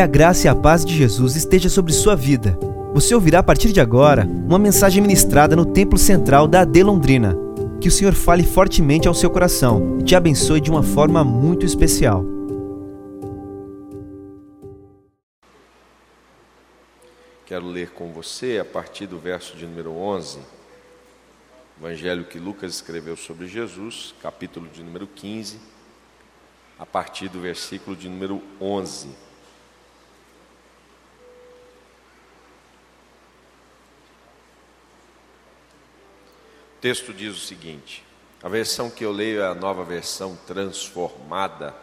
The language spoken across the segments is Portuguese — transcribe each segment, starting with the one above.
Que a graça e a paz de Jesus esteja sobre sua vida. Você ouvirá a partir de agora uma mensagem ministrada no Templo Central da AD Londrina. Que o Senhor fale fortemente ao seu coração e te abençoe de uma forma muito especial. Quero ler com você a partir do verso de número 11, Evangelho que Lucas escreveu sobre Jesus, capítulo de número 15, a partir do versículo de número 11. O texto diz o seguinte, a versão que eu leio é a nova versão transformada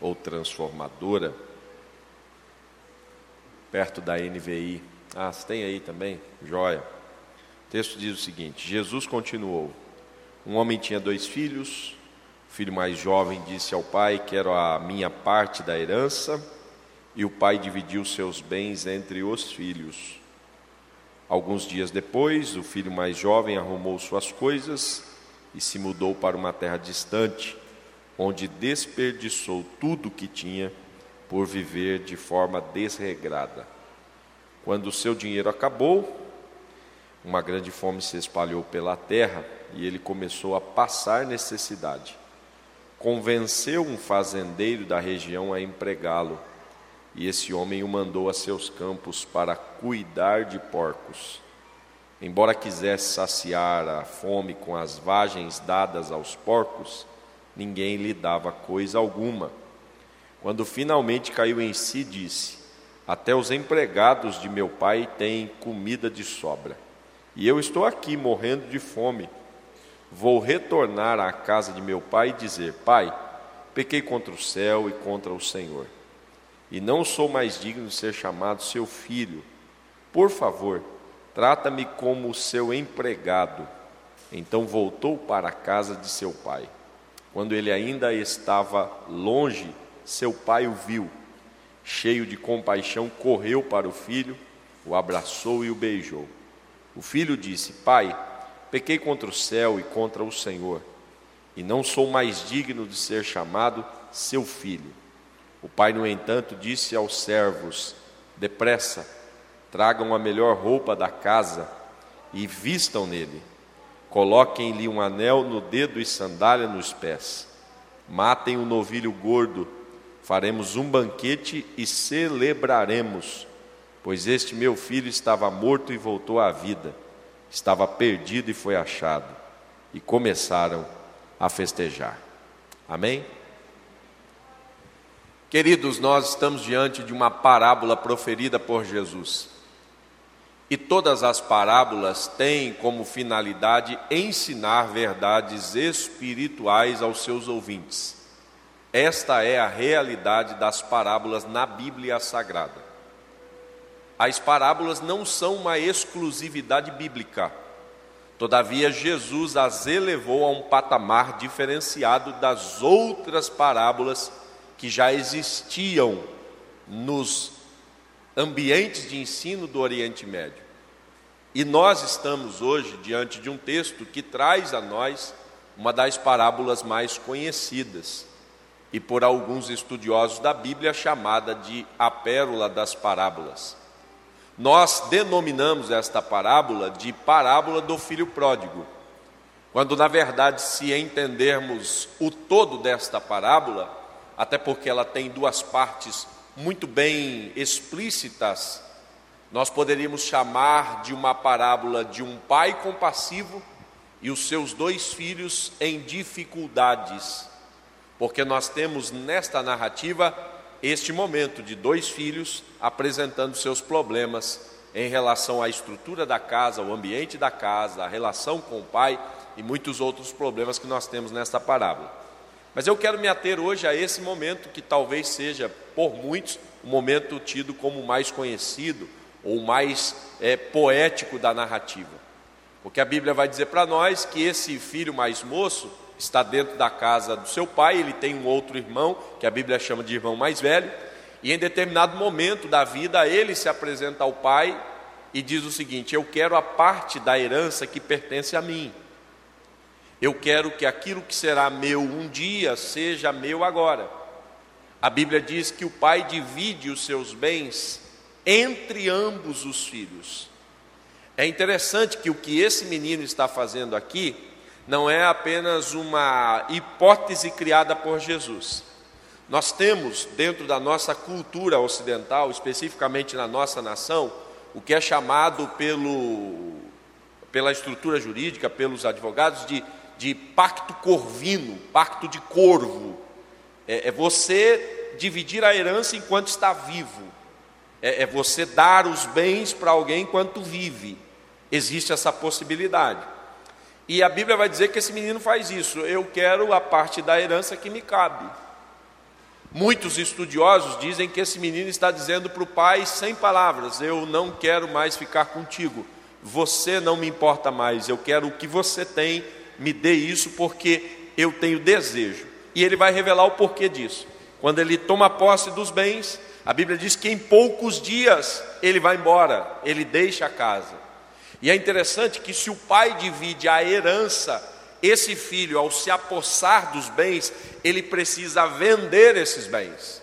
ou transformadora, perto da NVI. Ah, você tem aí também? Joia. O texto diz o seguinte, Jesus continuou, um homem tinha 2 filhos, o filho mais jovem disse ao pai, quero a minha parte da herança, e o pai dividiu seus bens entre os filhos. Alguns dias depois, o filho mais jovem arrumou suas coisas e se mudou para uma terra distante, onde desperdiçou tudo o que tinha por viver de forma desregrada. Quando o seu dinheiro acabou, uma grande fome se espalhou pela terra e ele começou a passar necessidade. Convenceu um fazendeiro da região a empregá-lo. E esse homem o mandou a seus campos para cuidar de porcos. Embora quisesse saciar a fome com as vagens dadas aos porcos, ninguém lhe dava coisa alguma. Quando finalmente caiu em si, disse, até os empregados de meu pai têm comida de sobra. E eu estou aqui morrendo de fome. Vou retornar à casa de meu pai e dizer, pai, pequei contra o céu e contra o Senhor. E não sou mais digno de ser chamado seu filho. Por favor, trata-me como seu empregado. Então voltou para a casa de seu pai. Quando ele ainda estava longe, seu pai o viu. Cheio de compaixão, correu para o filho, o abraçou e o beijou. O filho disse, pai, pequei contra o céu e contra o Senhor, e não sou mais digno de ser chamado seu filho. O pai, no entanto, disse aos servos, depressa, tragam a melhor roupa da casa e vistam nele. Coloquem-lhe um anel no dedo e sandália nos pés. Matem um novilho gordo, faremos um banquete e celebraremos, pois este meu filho estava morto e voltou à vida, estava perdido e foi achado. E começaram a festejar. Amém? Queridos, nós estamos diante de uma parábola proferida por Jesus. E todas as parábolas têm como finalidade ensinar verdades espirituais aos seus ouvintes. Esta é a realidade das parábolas na Bíblia Sagrada. As parábolas não são uma exclusividade bíblica. Todavia, Jesus as elevou a um patamar diferenciado das outras parábolas que já existiam nos ambientes de ensino do Oriente Médio. E nós estamos hoje diante de um texto que traz a nós uma das parábolas mais conhecidas e por alguns estudiosos da Bíblia chamada de a Pérola das Parábolas. Nós denominamos esta parábola de parábola do filho pródigo, quando na verdade, se entendermos o todo desta parábola, até porque ela tem 2 partes muito bem explícitas, nós poderíamos chamar de uma parábola de um pai compassivo e os seus 2 filhos em dificuldades, porque nós temos nesta narrativa este momento de 2 filhos apresentando seus problemas em relação à estrutura da casa, ao ambiente da casa, a relação com o pai e muitos outros problemas que nós temos nesta parábola. Mas eu quero me ater hoje a esse momento que talvez seja, por muitos, o momento tido como o mais conhecido ou mais poético da narrativa. Porque a Bíblia vai dizer para nós que esse filho mais moço está dentro da casa do seu pai, ele tem um outro irmão, que a Bíblia chama de irmão mais velho, e em determinado momento da vida ele se apresenta ao pai e diz o seguinte, eu quero a parte da herança que pertence a mim. Eu quero que aquilo que será meu um dia seja meu agora. A Bíblia diz que o pai divide os seus bens entre ambos os filhos. É interessante que o que esse menino está fazendo aqui não é apenas uma hipótese criada por Jesus. Nós temos dentro da nossa cultura ocidental, especificamente na nossa nação, o que é chamado pela estrutura jurídica, pelos advogados, de pacto corvino, pacto de corvo. É você dividir a herança enquanto está vivo. É você dar os bens para alguém enquanto vive. Existe essa possibilidade. E a Bíblia vai dizer que esse menino faz isso. Eu quero a parte da herança que me cabe. Muitos estudiosos dizem que esse menino está dizendo para o pai, sem palavras, eu não quero mais ficar contigo. Você não me importa mais. Eu quero o que você tem. Me dê isso porque eu tenho desejo. E ele vai revelar o porquê disso. Quando ele toma posse dos bens, a Bíblia diz que em poucos dias ele vai embora, ele deixa a casa. E é interessante que se o pai divide a herança, esse filho, ao se apossar dos bens, ele precisa vender esses bens.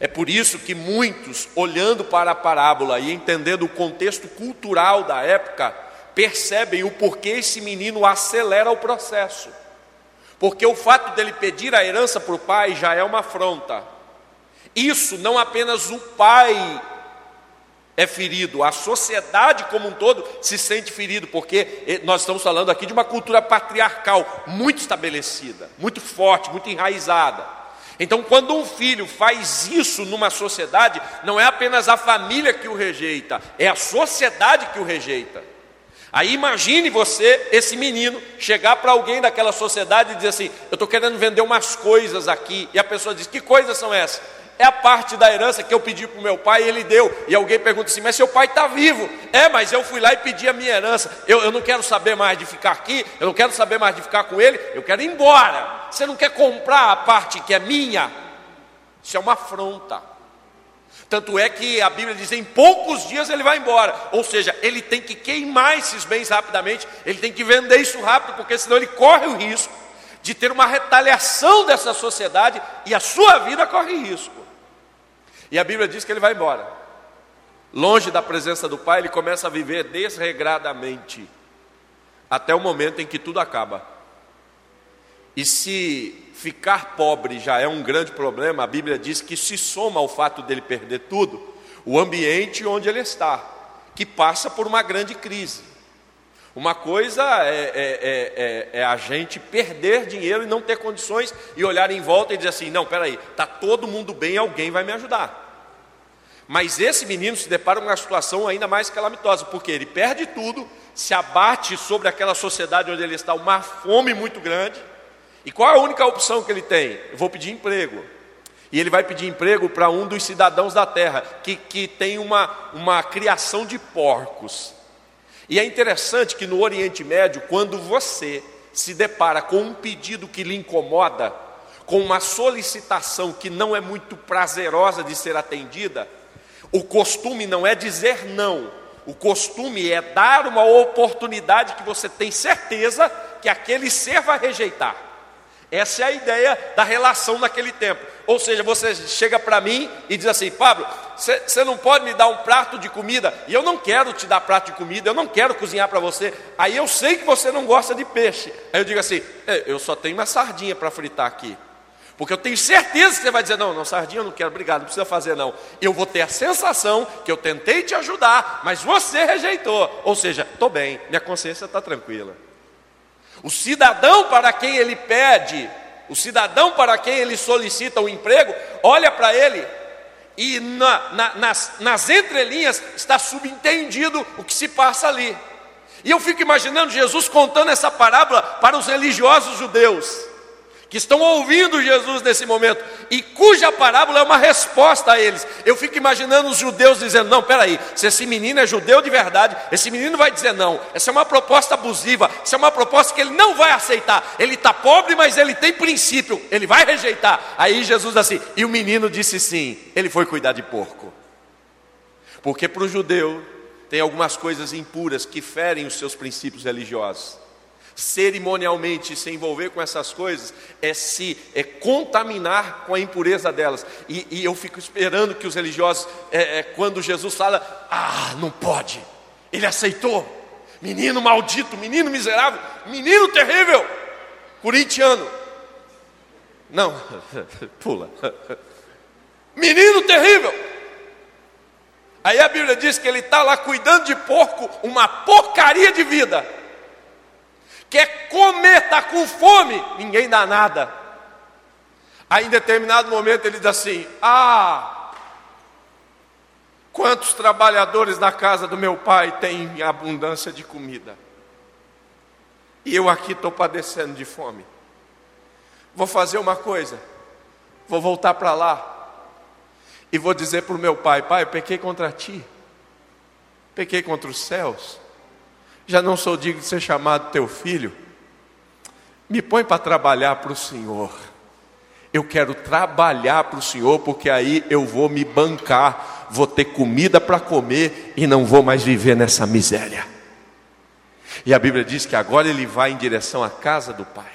É por isso que muitos, olhando para a parábola e entendendo o contexto cultural da época, percebem o porquê esse menino acelera o processo. Porque o fato dele pedir a herança para o pai já é uma afronta. Isso não apenas o pai é ferido, a sociedade como um todo se sente ferido, porque nós estamos falando aqui de uma cultura patriarcal muito estabelecida, muito forte, muito enraizada. Então, quando um filho faz isso numa sociedade, não é apenas a família que o rejeita, é a sociedade que o rejeita. Aí imagine você, esse menino, chegar para alguém daquela sociedade e dizer assim, eu estou querendo vender umas coisas aqui. E a pessoa diz, que coisas são essas? É a parte da herança que eu pedi para o meu pai e ele deu. E alguém pergunta assim, mas seu pai está vivo. É, mas eu fui lá e pedi a minha herança. Eu não quero saber mais de ficar aqui, eu não quero saber mais de ficar com ele, eu quero ir embora. Você não quer comprar a parte que é minha? Isso é uma afronta. Tanto é que a Bíblia diz, em poucos dias ele vai embora. Ou seja, ele tem que queimar esses bens rapidamente, ele tem que vender isso rápido, porque senão ele corre o risco de ter uma retaliação dessa sociedade e a sua vida corre risco. E a Bíblia diz que ele vai embora. Longe da presença do Pai, ele começa a viver desregradamente, até o momento em que tudo acaba. E se ficar pobre já é um grande problema, a Bíblia diz que se soma ao fato dele perder tudo, o ambiente onde ele está, que passa por uma grande crise. Uma coisa é a gente perder dinheiro e não ter condições, e olhar em volta e dizer assim, não, peraí, está todo mundo bem, alguém vai me ajudar. Mas esse menino se depara com uma situação ainda mais calamitosa, porque ele perde tudo, se abate sobre aquela sociedade onde ele está, uma fome muito grande. E qual é a única opção que ele tem? Eu vou pedir emprego. E ele vai pedir emprego para um dos cidadãos da terra, que tem uma criação de porcos. E é interessante que no Oriente Médio, quando você se depara com um pedido que lhe incomoda, com uma solicitação que não é muito prazerosa de ser atendida, o costume não é dizer não. O costume é dar uma oportunidade que você tem certeza que aquele ser vai rejeitar. Essa é a ideia da relação naquele tempo. Ou seja, você chega para mim e diz assim, Pablo, você não pode me dar um prato de comida? E eu não quero te dar prato de comida, eu não quero cozinhar para você. Aí eu sei que você não gosta de peixe. Aí eu digo assim, eu só tenho uma sardinha para fritar aqui. Porque eu tenho certeza que você vai dizer, não, sardinha eu não quero, obrigado, não precisa fazer não. Eu vou ter a sensação que eu tentei te ajudar, mas você rejeitou. Ou seja, estou bem, minha consciência está tranquila. O cidadão para quem ele pede, o cidadão para quem ele solicita o emprego, olha para ele e nas entrelinhas está subentendido o que se passa ali. E eu fico imaginando Jesus contando essa parábola para os religiosos judeus, que estão ouvindo Jesus nesse momento, e cuja parábola é uma resposta a eles. Eu fico imaginando os judeus dizendo, não, peraí, se esse menino é judeu de verdade, esse menino vai dizer não, essa é uma proposta abusiva, essa é uma proposta que ele não vai aceitar, ele está pobre, mas ele tem princípio, ele vai rejeitar. Aí Jesus assim, e o menino disse sim, ele foi cuidar de porco. Porque para o judeu, tem algumas coisas impuras que ferem os seus princípios religiosos. cerimonialmente se envolver com essas coisas é se contaminar com a impureza delas. E eu fico esperando que os religiosos, quando Jesus fala, não pode, ele aceitou, menino maldito, menino miserável, menino terrível, corintiano, não, pula, menino terrível. Aí a Bíblia diz que ele está lá cuidando de porco, uma porcaria de vida, quer comer, está com fome, ninguém dá nada. Aí em determinado momento ele diz assim, quantos trabalhadores na casa do meu pai têm abundância de comida, e eu aqui estou padecendo de fome. Vou fazer uma coisa, vou voltar para lá e vou dizer para o meu pai, pai, eu pequei contra ti, pequei contra os céus, já não sou digno de ser chamado teu filho, me põe para trabalhar para o Senhor. Eu quero trabalhar para o Senhor, porque aí eu vou me bancar, vou ter comida para comer e não vou mais viver nessa miséria. E a Bíblia diz que agora ele vai em direção à casa do Pai.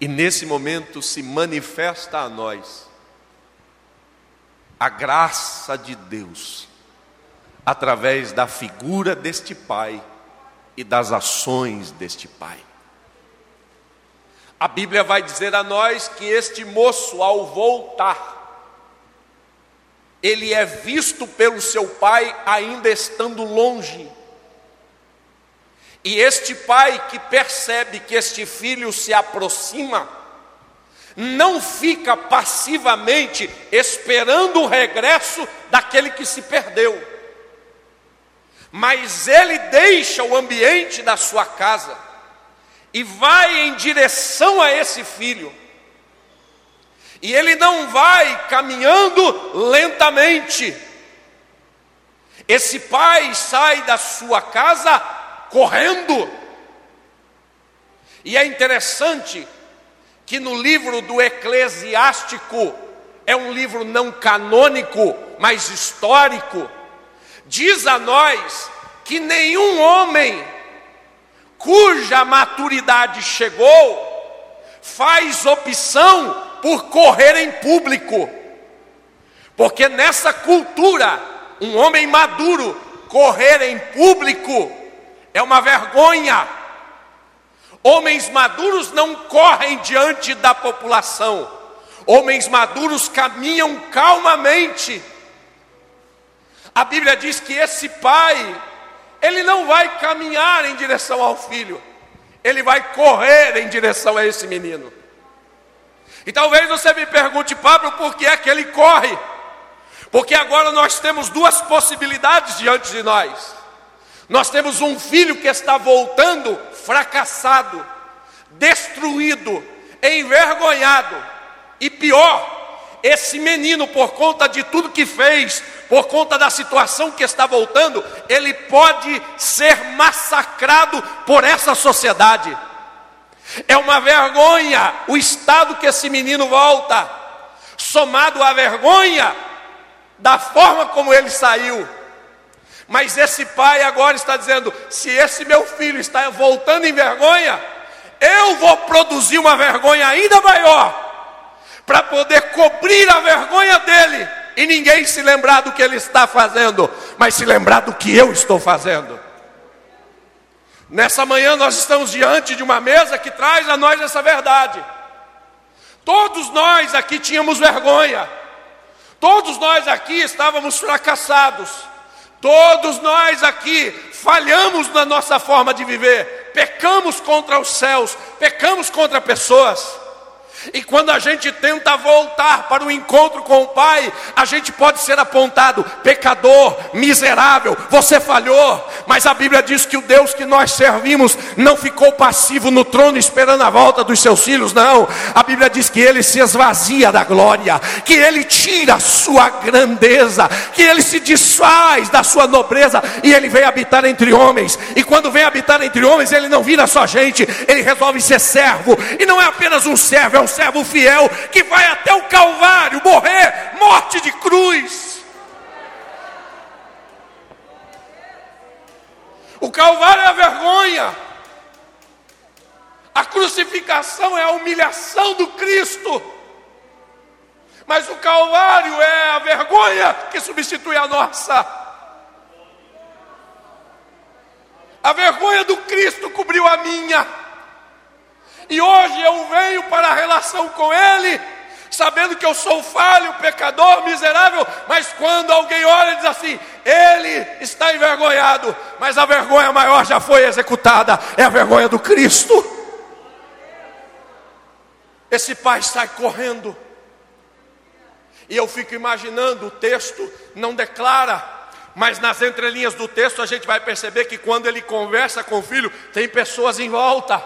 E nesse momento se manifesta a nós a graça de Deus, através da figura deste Pai e das ações deste Pai. A Bíblia vai dizer a nós que este moço, ao voltar, ele é visto pelo seu pai ainda estando longe. E este pai que percebe que este filho se aproxima, não fica passivamente esperando o regresso daquele que se perdeu, mas ele deixa o ambiente da sua casa e vai em direção a esse filho. E ele não vai caminhando lentamente. Esse pai sai da sua casa correndo. E é interessante que no livro do Eclesiástico, é um livro não canônico, mas histórico, diz a nós que nenhum homem cuja maturidade chegou faz opção por correr em público. Porque nessa cultura, um homem maduro correr em público é uma vergonha. Homens maduros não correm diante da população. Homens maduros caminham calmamente. A Bíblia diz que esse pai, ele não vai caminhar em direção ao filho, ele vai correr em direção a esse menino. E talvez você me pergunte, Pablo, por que é que ele corre? Porque agora nós temos duas possibilidades diante de nós. Nós temos um filho que está voltando fracassado, destruído, envergonhado, e pior, esse menino, por conta de tudo que fez, por conta da situação que está voltando, ele pode ser massacrado por essa sociedade. É uma vergonha o estado que esse menino volta, somado à vergonha da forma como ele saiu. Mas esse pai agora está dizendo, se esse meu filho está voltando em vergonha, eu vou produzir uma vergonha ainda maior, para poder cobrir a vergonha dele, e ninguém se lembrar do que ele está fazendo, mas se lembrar do que eu estou fazendo. Nessa manhã nós estamos diante de uma mesa que traz a nós essa verdade. Todos nós aqui tínhamos vergonha, todos nós aqui estávamos fracassados, todos nós aqui falhamos na nossa forma de viver, pecamos contra os céus, pecamos contra pessoas. E quando a gente tenta voltar para o encontro com o Pai, a gente pode ser apontado, pecador, miserável, você falhou. Mas a Bíblia diz que o Deus que nós servimos não ficou passivo no trono esperando a volta dos seus filhos, não. A Bíblia diz que Ele se esvazia da glória, que Ele tira a sua grandeza, que Ele se desfaz da sua nobreza, e Ele vem habitar entre homens. E quando vem habitar entre homens, Ele não vira só gente, Ele resolve ser servo. E não é apenas um servo, é um servo fiel que vai até o Calvário morrer, morte de cruz. O Calvário é a vergonha, A crucificação é a humilhação do Cristo, mas o Calvário é a vergonha que substitui a nossa. A vergonha do Cristo cobriu a minha, e hoje eu venho para a relação com Ele, sabendo que eu sou falho, pecador, miserável, mas quando alguém olha e diz assim, ele está envergonhado, mas a vergonha maior já foi executada, é a vergonha do Cristo. Esse pai sai correndo, e eu fico imaginando, o texto não declara, mas nas entrelinhas do texto a gente vai perceber que quando ele conversa com o filho, tem pessoas em volta,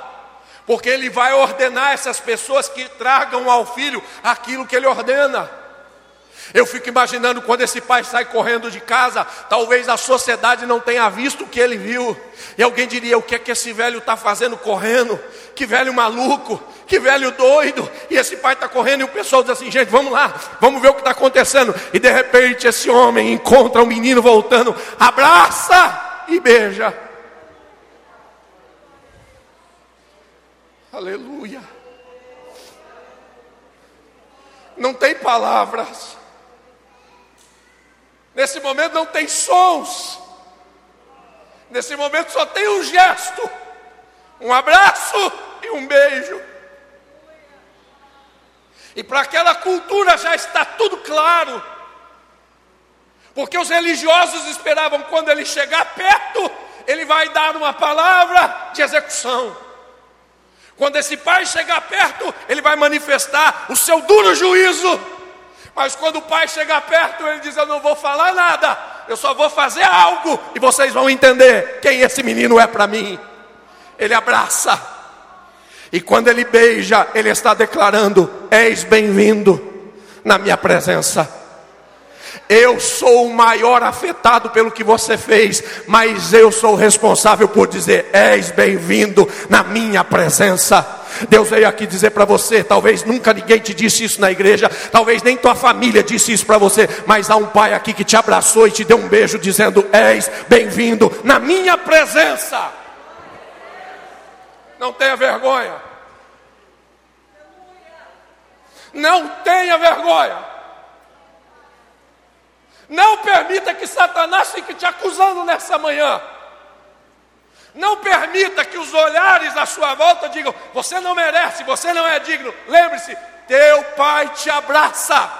porque ele vai ordenar essas pessoas que tragam ao filho aquilo que ele ordena. Eu fico imaginando quando esse pai sai correndo de casa, talvez a sociedade não tenha visto o que ele viu, e alguém diria, o que é que esse velho está fazendo correndo? Que velho maluco, que velho doido, e esse pai está correndo, e o pessoal diz assim, gente, vamos lá, vamos ver o que está acontecendo. E de repente esse homem encontra um menino voltando, abraça e beija. Aleluia. Não tem palavras. Nesse momento não tem sons. Nesse momento só tem um gesto, um abraço e um beijo. E para aquela cultura já está tudo claro. Porque os religiosos esperavam, quando ele chegar perto, ele vai dar uma palavra de execução. Quando esse pai chegar perto, ele vai manifestar o seu duro juízo. Mas quando o pai chegar perto, ele diz, eu não vou falar nada, eu só vou fazer algo, e vocês vão entender quem esse menino é para mim. Ele abraça, e quando ele beija, ele está declarando, és bem-vindo na minha presença. Eu sou o maior afetado pelo que você fez, mas eu sou responsável por dizer, és bem-vindo na minha presença. Deus veio aqui dizer para você, talvez nunca ninguém te disse isso na igreja, talvez nem tua família disse isso para você, mas há um pai aqui que te abraçou e te deu um beijo dizendo, és bem-vindo na minha presença. Não tenha vergonha. Não tenha vergonha. Não permita que Satanás fique te acusando nessa manhã. Não permita que os olhares à sua volta digam, você não merece, você não é digno. Lembre-se, teu pai te abraça,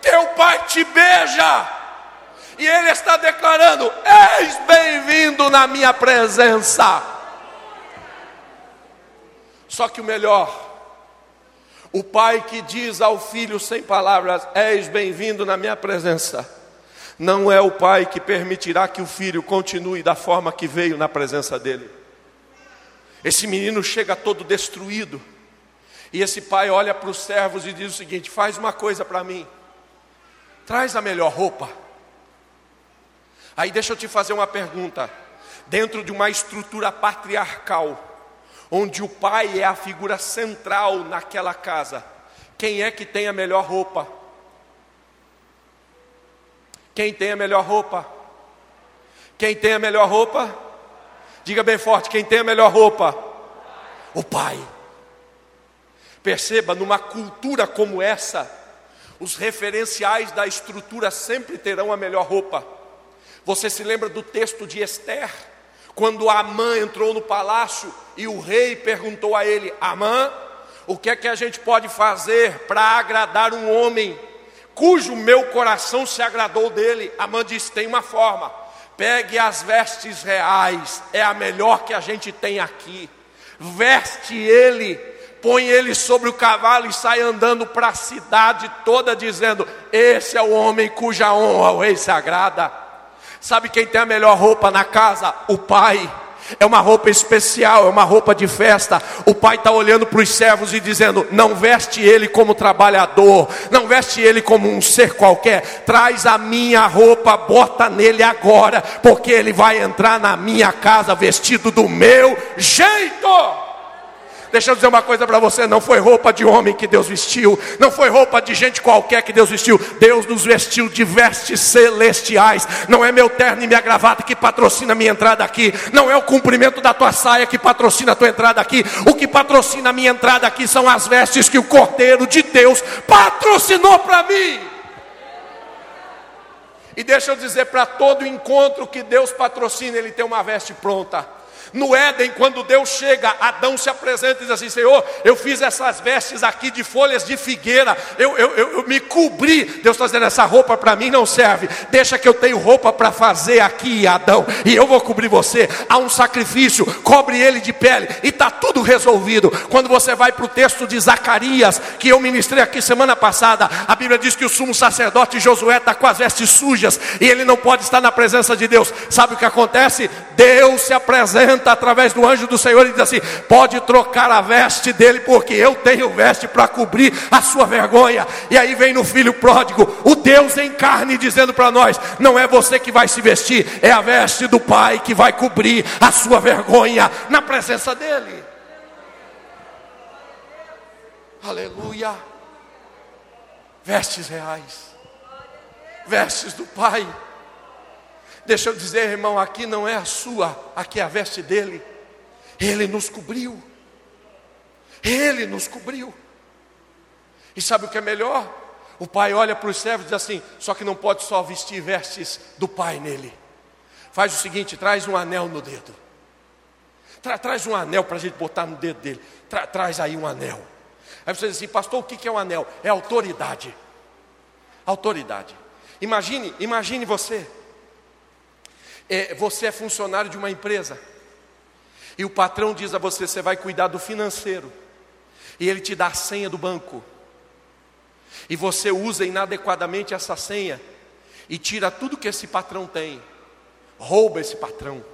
teu pai te beija, e ele está declarando, és bem-vindo na minha presença. Só que o melhor, o pai que diz ao filho sem palavras, és bem-vindo na minha presença, não é o pai que permitirá que o filho continue da forma que veio na presença dele. Esse menino chega todo destruído, e esse pai olha para os servos e diz o seguinte, faz uma coisa para mim, traz a melhor roupa. Aí deixa eu te fazer uma pergunta, dentro de uma estrutura patriarcal, onde o pai é a figura central naquela casa, quem é que tem a melhor roupa? Quem tem a melhor roupa? Quem tem a melhor roupa? Diga bem forte, quem tem a melhor roupa? O pai. Perceba, numa cultura como essa, os referenciais da estrutura sempre terão a melhor roupa. Você se lembra do texto de Ester? Quando Amã entrou no palácio e o rei perguntou a ele, Amã, o que é que a gente pode fazer para agradar um homem cujo meu coração se agradou dele? Amã disse, tem uma forma, pegue as vestes reais, é a melhor que a gente tem aqui, veste ele, põe ele sobre o cavalo e sai andando para a cidade toda dizendo, esse é o homem cuja honra o rei se agrada. Sabe quem tem a melhor roupa na casa? O pai. É uma roupa especial, é uma roupa de festa. O pai está olhando para os servos e dizendo, não veste ele como trabalhador, não veste ele como um ser qualquer, traz a minha roupa, bota nele agora, porque ele vai entrar na minha casa vestido do meu jeito. Deixa eu dizer uma coisa para você, não foi roupa de homem que Deus vestiu, não foi roupa de gente qualquer que Deus vestiu, Deus nos vestiu de vestes celestiais. Não é meu terno e minha gravata que patrocina a minha entrada aqui, não é o comprimento da tua saia que patrocina a tua entrada aqui, o que patrocina a minha entrada aqui são as vestes que o Cordeiro de Deus patrocinou para mim. E deixa eu dizer, para todo encontro que Deus patrocina, Ele tem uma veste pronta. No Éden, quando Deus chega, Adão se apresenta e diz assim: Senhor, eu fiz essas vestes aqui de folhas de figueira, eu me cobri. Deus está dizendo, essa roupa para mim não serve. Deixa que eu tenho roupa para fazer aqui, Adão, e eu vou cobrir você. Há um sacrifício, cobre ele de pele, e está tudo resolvido. Quando você vai para o texto de Zacarias, que eu ministrei aqui semana passada, a Bíblia diz que o sumo sacerdote Josué está com as vestes sujas, e ele não pode estar na presença de Deus. Sabe o que acontece? Deus se apresenta através do anjo do Senhor e diz assim: pode trocar a veste dele, porque eu tenho veste para cobrir a sua vergonha. E aí vem no filho pródigo, o Deus em carne, dizendo para nós: não é você que vai se vestir, é a veste do Pai que vai cobrir a sua vergonha na presença dele. Aleluia. Vestes reais, vestes do Pai. Deixa eu dizer, irmão, aqui não é a sua, aqui é a veste dele. Ele nos cobriu. Ele nos cobriu. E sabe o que é melhor? O Pai olha para os servos e diz assim: só que não pode só vestir vestes do Pai nele. Faz o seguinte, traz um anel no dedo. Traz um anel para a gente botar no dedo dele. Traz aí um anel. Aí você diz assim: pastor, o que é um anel? É autoridade. Autoridade. Imagine você. Você é funcionário de uma empresa e o patrão diz a você: você vai cuidar do financeiro, e ele te dá a senha do banco, e você usa inadequadamente essa senha e tira tudo que esse patrão tem, rouba esse patrão.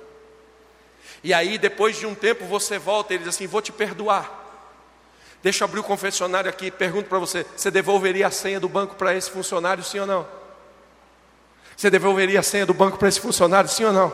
E aí, depois de um tempo, você volta e ele diz assim: vou te perdoar. Deixa eu abrir o confessionário aqui e pergunto para você: você devolveria a senha do banco para esse funcionário, sim ou não? Você devolveria a senha do banco para esse funcionário, sim ou não?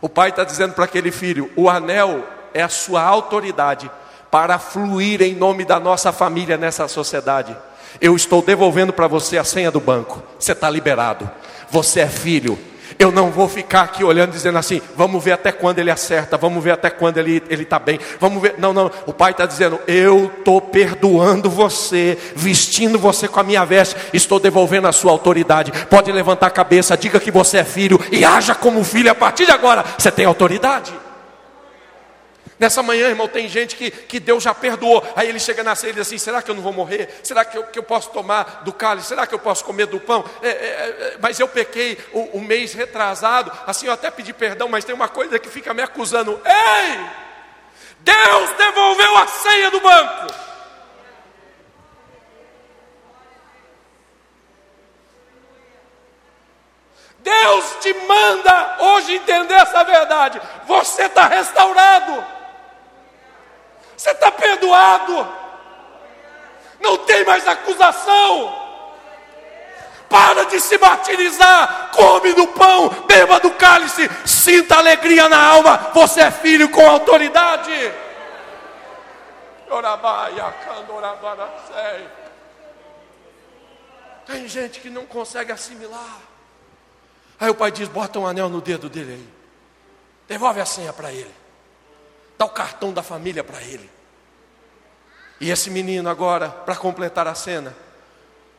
O pai está dizendo para aquele filho: o anel é a sua autoridade para fluir em nome da nossa família nessa sociedade. Eu estou devolvendo para você a senha do banco. Você está liberado. Você é filho. Eu não vou ficar aqui olhando dizendo assim: vamos ver até quando ele acerta, vamos ver até quando ele está bem, vamos ver. Não, o pai está dizendo: eu estou perdoando você, vestindo você com a minha veste, estou devolvendo a sua autoridade. Pode levantar a cabeça, diga que você é filho e haja como filho a partir de agora. Você tem autoridade. Nessa manhã, irmão, tem gente que Deus já perdoou. Aí ele chega na ceia e diz assim: será que eu não vou morrer? Será que eu posso tomar do cálice? Será que eu posso comer do pão? Mas eu pequei o mês retrasado. Assim, eu até pedi perdão, mas tem uma coisa que fica me acusando. Ei! Deus devolveu a senha do banco. Deus te manda hoje entender essa verdade. Você está restaurado. Você está perdoado. Não tem mais acusação. Para de se martirizar. Come do pão, beba do cálice. Sinta alegria na alma. Você é filho com autoridade. Tem gente que não consegue assimilar. Aí o pai diz: bota um anel no dedo dele aí. Devolve a senha para ele. Dá o cartão da família para ele. E esse menino agora, para completar a cena,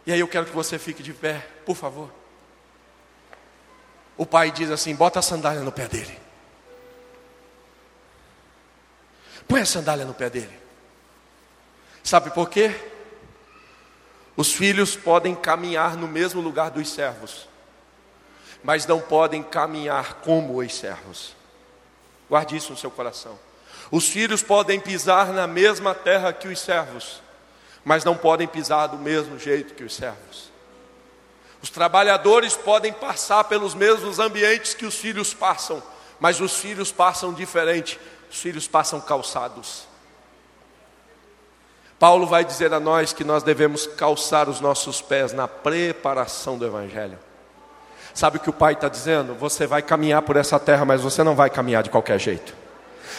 e aí eu quero que você fique de pé, por favor. O pai diz assim: bota a sandália no pé dele. Põe a sandália no pé dele. Sabe por quê? Os filhos podem caminhar no mesmo lugar dos servos, mas não podem caminhar como os servos. Guarde isso no seu coração. Os filhos podem pisar na mesma terra que os servos, mas não podem pisar do mesmo jeito que os servos. Os trabalhadores podem passar pelos mesmos ambientes que os filhos passam, mas os filhos passam diferente. Os filhos passam calçados. Paulo vai dizer a nós que nós devemos calçar os nossos pés na preparação do Evangelho. Sabe o que o pai está dizendo? Você vai caminhar por essa terra, mas você não vai caminhar de qualquer jeito.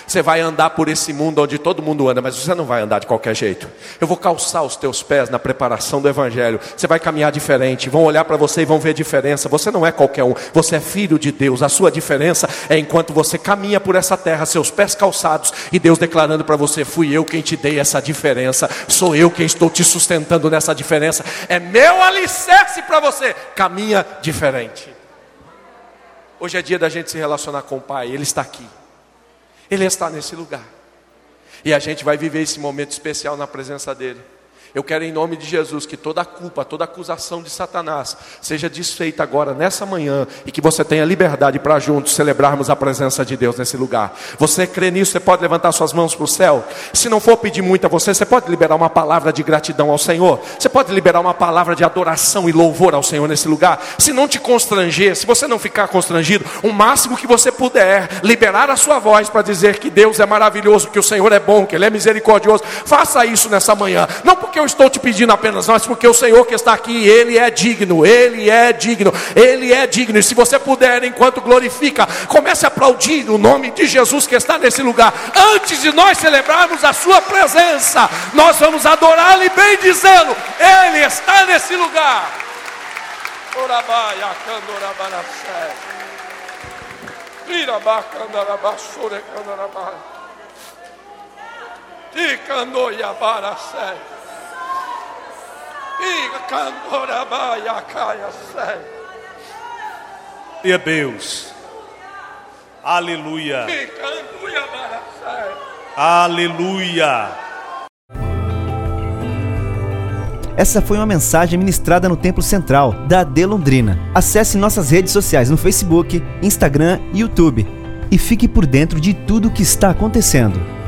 Você vai andar por esse mundo onde todo mundo anda, mas você não vai andar de qualquer jeito. Eu vou calçar os teus pés na preparação do Evangelho. Você vai caminhar diferente, vão olhar para você e vão ver diferença. Você não é qualquer um, você é filho de Deus. A sua diferença é enquanto você caminha por essa terra, seus pés calçados, e Deus declarando para você: fui eu quem te dei essa diferença, sou eu quem estou te sustentando nessa diferença, é meu alicerce para você. Caminha diferente. Hoje é dia da gente se relacionar com o Pai. Ele está aqui, Ele está nesse lugar, e a gente vai viver esse momento especial na presença dEle. Eu quero, em nome de Jesus, que toda a culpa, toda a acusação de Satanás seja desfeita agora, nessa manhã, e que você tenha liberdade para juntos celebrarmos a presença de Deus nesse lugar. Você crê nisso? Você pode levantar suas mãos para o céu? Se não for pedir muito a você, você pode liberar uma palavra de gratidão ao Senhor? Você pode liberar uma palavra de adoração e louvor ao Senhor nesse lugar? Se não te constranger, se você não ficar constrangido, o máximo que você puder, liberar a sua voz para dizer que Deus é maravilhoso, que o Senhor é bom, que Ele é misericordioso. Faça isso nessa manhã, não porque eu estou te pedindo apenas, mas porque o Senhor que está aqui, Ele é digno, Ele é digno, Ele é digno. E se você puder, enquanto glorifica, comece a aplaudir o nome de Jesus que está nesse lugar. Antes de nós celebrarmos a sua presença, nós vamos adorá-lo e bendizê-lo. Ele está nesse lugar. E Deus, aleluia, aleluia. Essa foi uma mensagem ministrada no Templo Central da AD Londrina. Acesse nossas redes sociais no Facebook, Instagram e YouTube e fique por dentro de tudo o que está acontecendo.